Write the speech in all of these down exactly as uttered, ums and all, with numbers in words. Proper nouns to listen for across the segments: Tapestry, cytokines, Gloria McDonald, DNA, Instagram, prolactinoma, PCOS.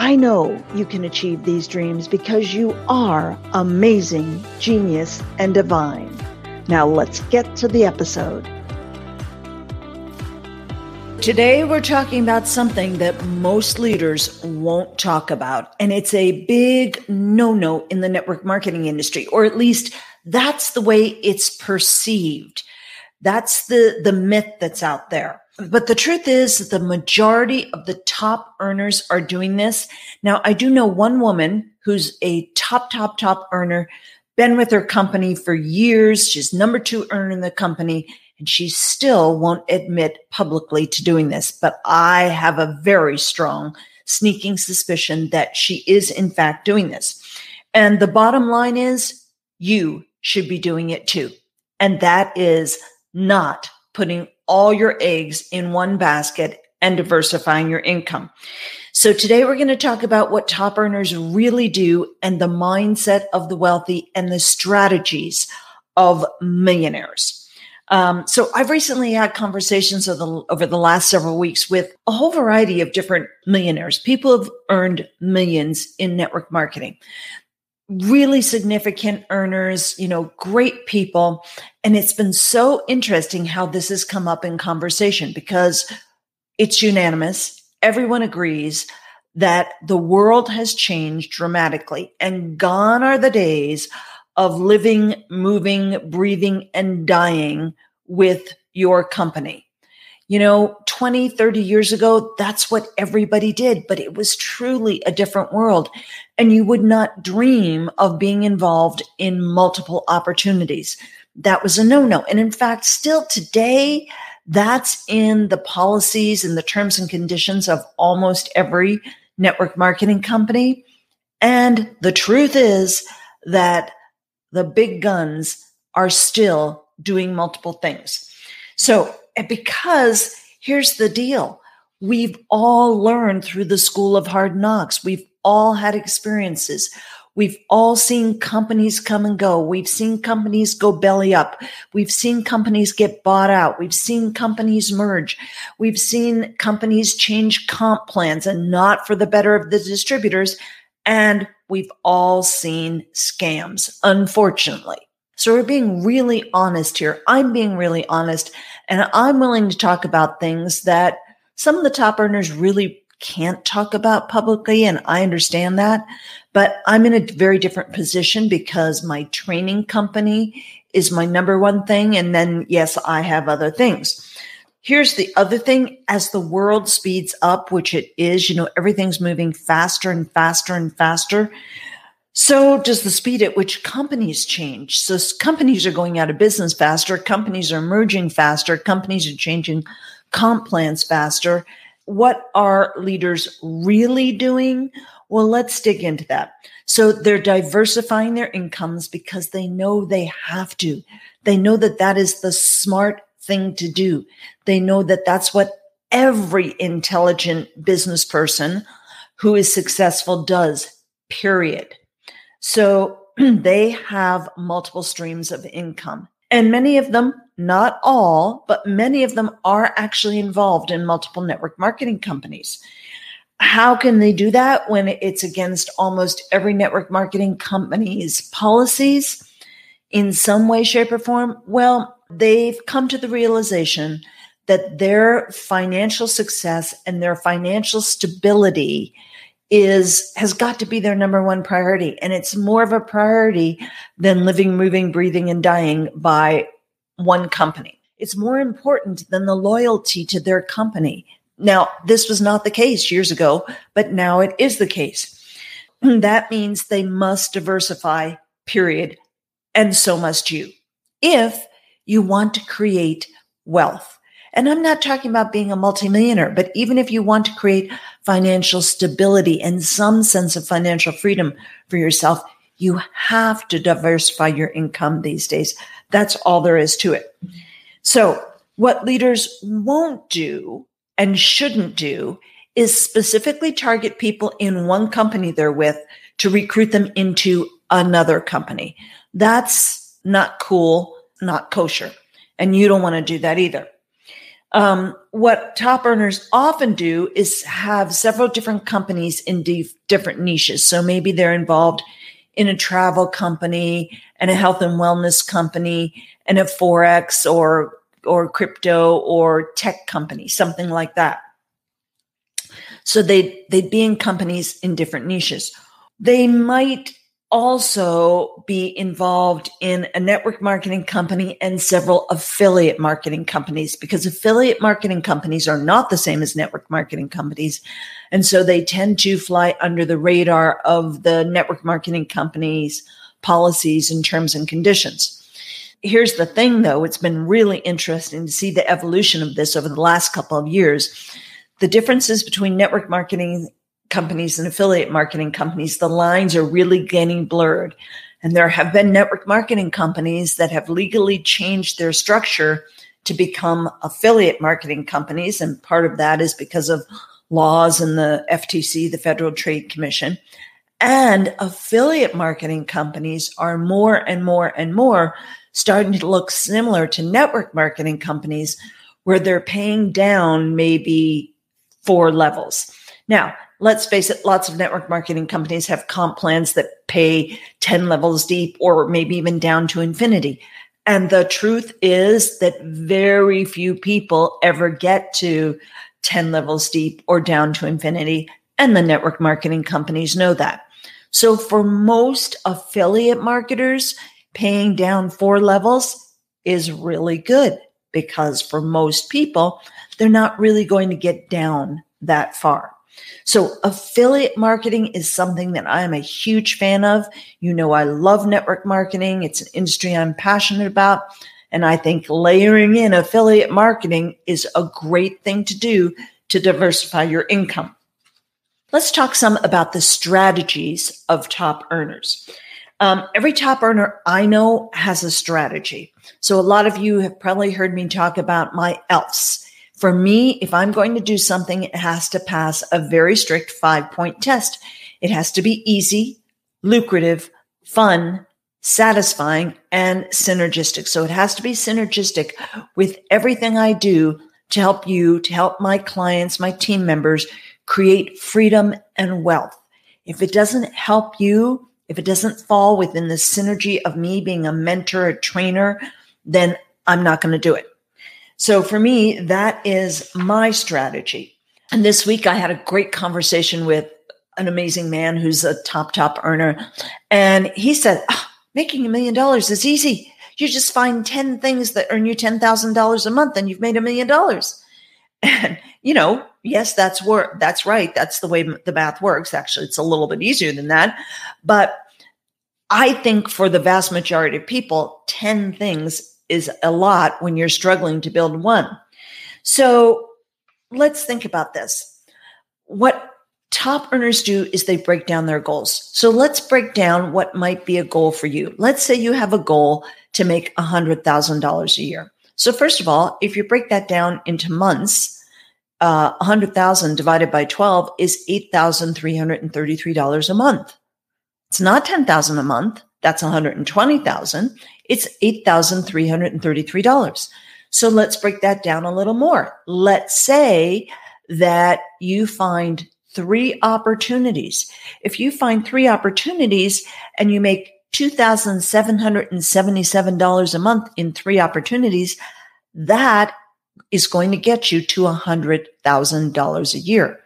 I know you can achieve these dreams because you are amazing, genius, and divine. Now let's get to the episode. Today we're talking about something that most leaders won't talk about, and it's a big no-no in the network marketing industry, or at least that's the way it's perceived. That's the, the myth that's out there. But the truth is the majority of the top earners are doing this. Now, I do know one woman who's a top, top, top earner, been with her company for years. She's number two earner in the company, and she still won't admit publicly to doing this. But I have a very strong sneaking suspicion that she is, in fact, doing this. And the bottom line is you should be doing it too. And that is not putting all your eggs in one basket and diversifying your income. So today we're going to talk about what top earners really do and the mindset of the wealthy and the strategies of millionaires. Um, so I've recently had conversations over the, over the last several weeks with a whole variety of different millionaires. People have earned millions in network marketing. Really significant earners, you know, great people. And it's been so interesting how this has come up in conversation because it's unanimous. Everyone agrees that the world has changed dramatically, and gone are the days of living, moving, breathing, and dying with your company. You know, twenty, thirty years ago, that's what everybody did, but it was truly a different world. And you would not dream of being involved in multiple opportunities. That was a no-no. And in fact, still today, that's in the policies and the terms and conditions of almost every network marketing company. And the truth is that the big guns are still doing multiple things. So, and because here's the deal, we've all learned through the school of hard knocks. We've all had experiences. We've all seen companies come and go. We've seen companies go belly up. We've seen companies get bought out. We've seen companies merge. We've seen companies change comp plans and not for the better of the distributors. And we've all seen scams, unfortunately. So we're being really honest here. I'm being really honest, and I'm willing to talk about things that some of the top earners really can't talk about publicly, and I understand that. But I'm in a very different position because my training company is my number one thing, and then, yes, I have other things. Here's the other thing. As the world speeds up, which it is, you know, everything's moving faster and faster and faster. So does the speed at which companies change. So companies are going out of business faster. Companies are merging faster. Companies are changing comp plans faster. What are leaders really doing? Well, let's dig into that. So they're diversifying their incomes because they know they have to. They know that that is the smart thing to do. They know that that's what every intelligent business person who is successful does, period. So they have multiple streams of income, and many of them, not all, but many of them are actually involved in multiple network marketing companies. How can they do that when it's against almost every network marketing company's policies in some way, shape, or form? Well, they've come to the realization that their financial success and their financial stability is has got to be their number one priority. And it's more of a priority than living, moving, breathing, and dying by one company. It's more important than the loyalty to their company. Now, this was not the case years ago, but now it is the case. That means they must diversify, period. And so must you, if you want to create wealth. And I'm not talking about being a multimillionaire, but even if you want to create financial stability and some sense of financial freedom for yourself, you have to diversify your income these days. That's all there is to it. So what leaders won't do and shouldn't do is specifically target people in one company they're with to recruit them into another company. That's not cool, not kosher. And you don't want to do that either. Um, what top earners often do is have several different companies in de- different niches. So maybe they're involved in a travel company and a health and wellness company and a Forex or, or crypto or tech company, something like that. So they, they'd be in companies in different niches. They might also be involved in a network marketing company and several affiliate marketing companies, because affiliate marketing companies are not the same as network marketing companies. And so they tend to fly under the radar of the network marketing companies' policies and terms and conditions. Here's the thing, though. It's been really interesting to see the evolution of this over the last couple of years. The differences between network marketing companies and affiliate marketing companies, the lines are really getting blurred. And there have been network marketing companies that have legally changed their structure to become affiliate marketing companies. And part of that is because of laws in the F T C, the Federal Trade Commission. And affiliate marketing companies are more and more and more starting to look similar to network marketing companies, where they're paying down maybe four levels. Now, let's face it, lots of network marketing companies have comp plans that pay ten levels deep or maybe even down to infinity. And the truth is that very few people ever get to ten levels deep or down to infinity. And the network marketing companies know that. So for most affiliate marketers, paying down four levels is really good, because for most people, they're not really going to get down that far. So affiliate marketing is something that I'm a huge fan of. You know, I love network marketing. It's an industry I'm passionate about. And I think layering in affiliate marketing is a great thing to do to diversify your income. Let's talk some about the strategies of top earners. Um, every top earner I know has a strategy. So a lot of you have probably heard me talk about my E L Fs. For me, if I'm going to do something, it has to pass a very strict five-point test. It has to be easy, lucrative, fun, satisfying, and synergistic. So it has to be synergistic with everything I do to help you, to help my clients, my team members create freedom and wealth. If it doesn't help you, if it doesn't fall within the synergy of me being a mentor, a trainer, then I'm not going to do it. So for me, that is my strategy. And this week I had a great conversation with an amazing man who's a top, top earner. And he said, oh, making a million dollars is easy. You just find ten things that earn you ten thousand dollars a month and you've made a million dollars. And, you know, yes, that's wor- that's right. That's the way the math works. Actually, it's a little bit easier than that. But I think for the vast majority of people, ten things is a lot when you're struggling to build one. So let's think about this. What top earners do is they break down their goals. So let's break down what might be a goal for you. Let's say you have a goal to make one hundred thousand dollars a year. So first of all, if you break that down into months, uh, one hundred thousand divided by twelve is eight thousand three hundred thirty-three dollars a month. It's not ten thousand a month. That's one hundred twenty thousand. It's eight thousand three hundred thirty-three dollars. So let's break that down a little more. Let's say that you find three opportunities. If you find three opportunities and you make two thousand seven hundred seventy-seven dollars a month in three opportunities, that is going to get you to one hundred thousand dollars a year.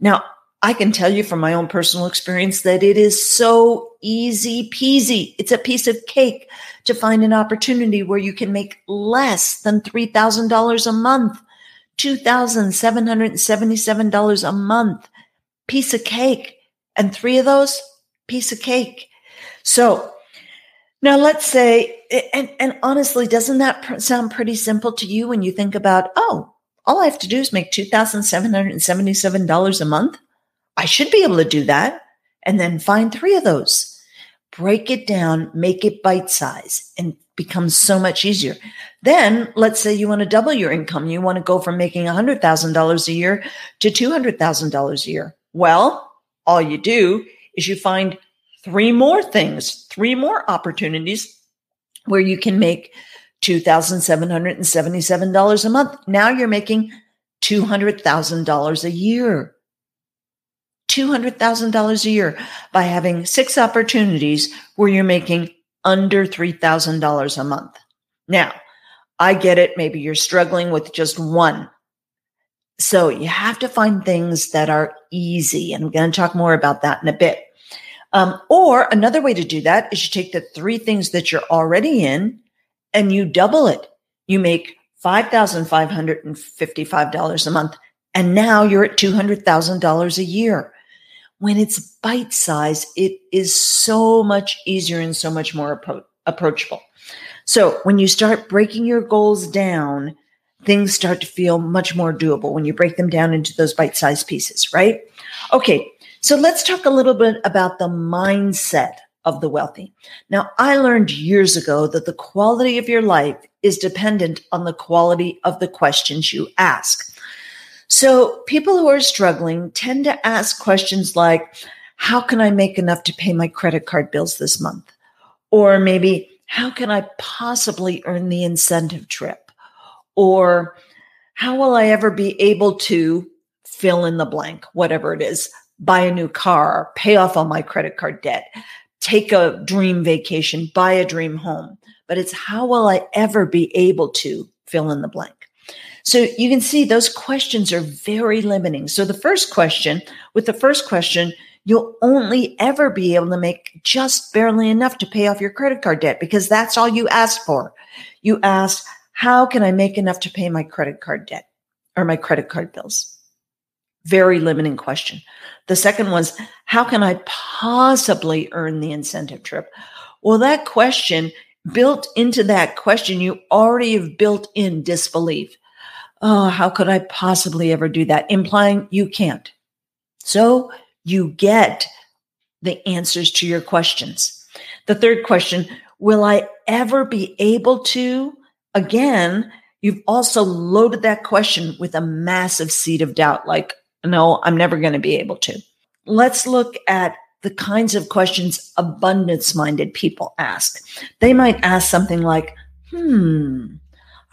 Now, I can tell you from my own personal experience that it is so easy peasy. It's a piece of cake to find an opportunity where you can make less than three thousand dollars a month, two thousand seven hundred seventy-seven dollars a month, piece of cake. And three of those, piece of cake. So now let's say, and, and honestly, doesn't that pr- sound pretty simple to you when you think about, oh, all I have to do is make two thousand seven hundred seventy-seven dollars a month? I should be able to do that. And then find three of those. Break it down, make it bite size, and it becomes so much easier. Then let's say you want to double your income. You want to go from making one hundred thousand dollars a year to two hundred thousand dollars a year. Well, all you do is you find three more things, three more opportunities where you can make two thousand seven hundred seventy-seven dollars a month. Now you're making two hundred thousand dollars a year. two hundred thousand dollars a year by having six opportunities where you're making under three thousand dollars a month. Now, I get it. Maybe you're struggling with just one. So you have to find things that are easy. And I'm going to talk more about that in a bit. Um, or another way to do that is you take the three things that you're already in and you double it. You make five thousand five hundred fifty-five dollars a month. And now you're at two hundred thousand dollars a year. When it's bite size, it is so much easier and so much more appro- approachable. So when you start breaking your goals down, things start to feel much more doable when you break them down into those bite-sized pieces, right? Okay, so let's talk a little bit about the mindset of the wealthy. Now, I learned years ago that the quality of your life is dependent on the quality of the questions you ask. So people who are struggling tend to ask questions like, how can I make enough to pay my credit card bills this month? Or maybe, how can I possibly earn the incentive trip? Or how will I ever be able to fill in the blank, whatever it is, buy a new car, pay off all my credit card debt, take a dream vacation, buy a dream home. But it's how will I ever be able to fill in the blank? So you can see those questions are very limiting. So the first question, with the first question, you'll only ever be able to make just barely enough to pay off your credit card debt because that's all you asked for. You asked, how can I make enough to pay my credit card debt or my credit card bills? Very limiting question. The second was, how can I possibly earn the incentive trip? Well, that question, built into that question, you already have built in disbelief. Oh, how could I possibly ever do that? Implying you can't. So you get the answers to your questions. The third question, will I ever be able to? Again, you've also loaded that question with a massive seed of doubt. Like, no, I'm never going to be able to. Let's look at the kinds of questions abundance-minded people ask. They might ask something like, hmm,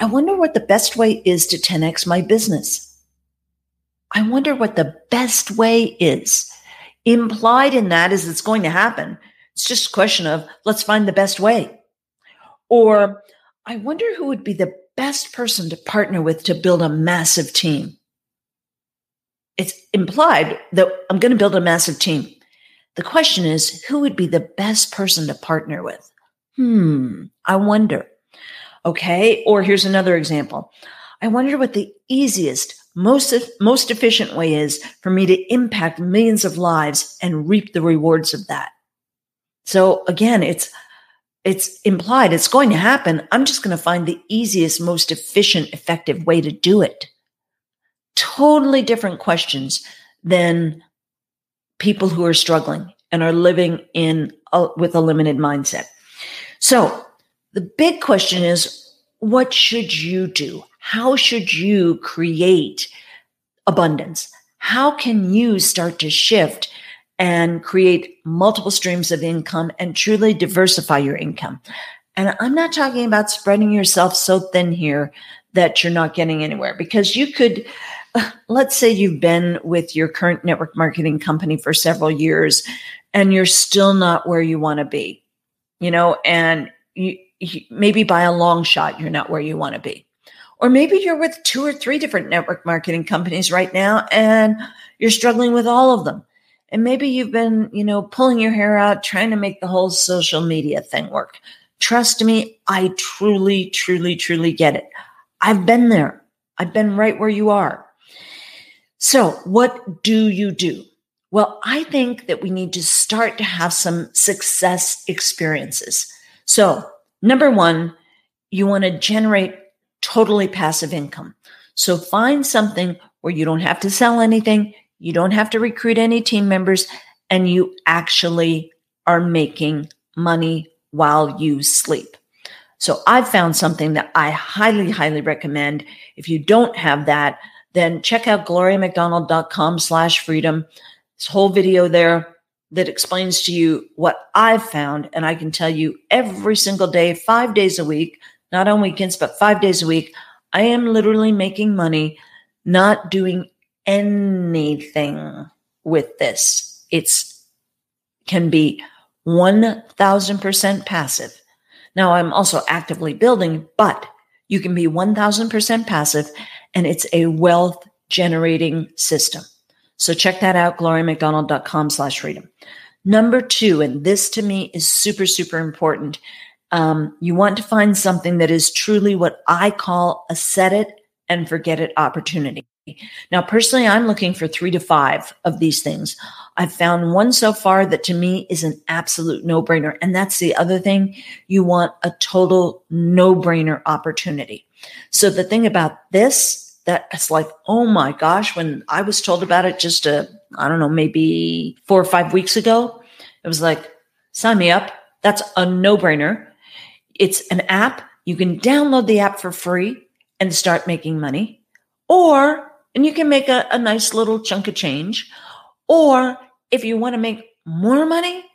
I wonder what the best way is to ten X my business. I wonder what the best way is. Implied in that is it's going to happen. It's just a question of, let's find the best way. Or, I wonder who would be the best person to partner with to build a massive team. It's implied that I'm going to build a massive team. The question is, who would be the best person to partner with? Hmm, I wonder. Okay, or here's another example. I wonder what the easiest, most, most efficient way is for me to impact millions of lives and reap the rewards of that. So again, it's it's implied, it's going to happen. I'm just going to find the easiest, most efficient, effective way to do it. Totally different questions than people who are struggling and are living in a, with a limited mindset. So the big question is, what should you do? How should you create abundance? How can you start to shift and create multiple streams of income and truly diversify your income? And I'm not talking about spreading yourself so thin here that you're not getting anywhere, because you could, let's say you've been with your current network marketing company for several years and you're still not where you want to be, you know, and you, maybe by a long shot, you're not where you want to be. Or maybe you're with two or three different network marketing companies right now and you're struggling with all of them. And maybe you've been, you know, pulling your hair out, trying to make the whole social media thing work. Trust me, I truly, truly, truly get it. I've been there. I've been right where you are. So what do you do? Well, I think that we need to start to have some success experiences. So number one, you want to generate totally passive income. So find something where you don't have to sell anything. You don't have to recruit any team members, and you actually are making money while you sleep. So I've found something that I highly, highly recommend. If you don't have that, then check out gloria mcdonald dot com slash freedom. This whole video there that explains to you what I've found. And I can tell you every single day, five days a week, not on weekends, but five days a week, I am literally making money, not doing anything with this. It's can be one thousand percent passive. Now I'm also actively building, but you can be one thousand percent passive, and it's a wealth generating system. So check that out, gloria mcdonald dot com slash freedom. Number two, and this to me is super, super important. Um, you want to find something that is truly what I call a set it and forget it opportunity. Now, personally, I'm looking for three to five of these things. I've found one so far that to me is an absolute no-brainer. And that's the other thing. You want a total no-brainer opportunity. So the thing about this, that it's like, oh my gosh, when I was told about it just, a, I don't know, maybe four or five weeks ago, it was like, sign me up. That's a no-brainer. It's an app. You can download the app for free and start making money. Or, and you can make a, a nice little chunk of change. Or if you want to make more money,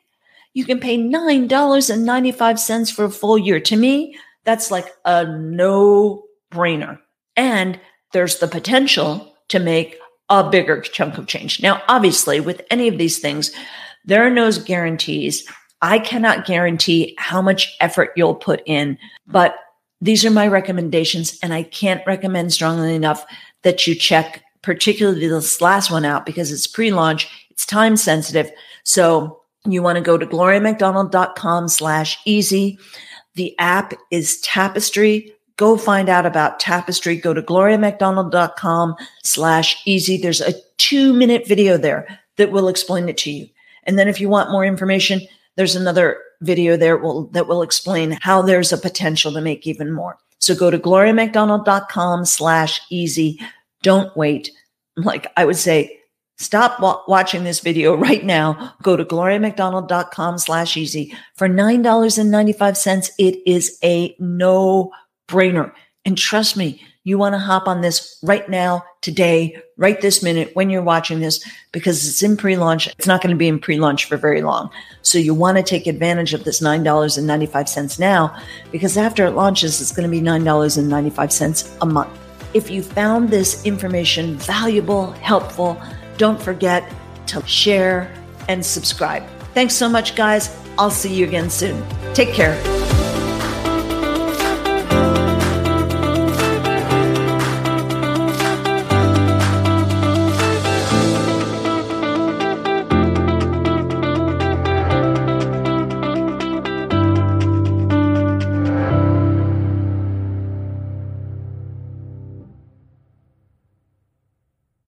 you can pay nine dollars and ninety-five cents for a full year. To me, that's like a no-brainer. And there's the potential to make a bigger chunk of change. Now, obviously, with any of these things, there are no guarantees. I cannot guarantee how much effort you'll put in, but these are my recommendations, and I can't recommend strongly enough that you check particularly this last one out because it's pre-launch, it's time sensitive. So you want to go to gloria mcdonald dot com slash easy. The app is Tapestry. Go find out about Tapestry. Go to gloria mcdonald dot com slash easy. There's a two minute video there that will explain it to you. And then if you want more information, there's another video there will, that will explain how there's a potential to make even more. So go to gloria mcdonald dot com slash easy. Don't wait. Like I would say, stop wa- watching this video right now. Go to gloria mcdonald dot com slash easy. For nine dollars and ninety-five cents, it is a no-brainer. And trust me, you want to hop on this right now, today, right this minute when you're watching this, because it's in pre-launch. It's not going to be in pre-launch for very long. So you want to take advantage of this nine dollars and ninety-five cents now, because after it launches, it's going to be nine dollars and ninety-five cents a month. If you found this information valuable, helpful, don't forget to share and subscribe. Thanks so much, guys. I'll see you again soon. Take care.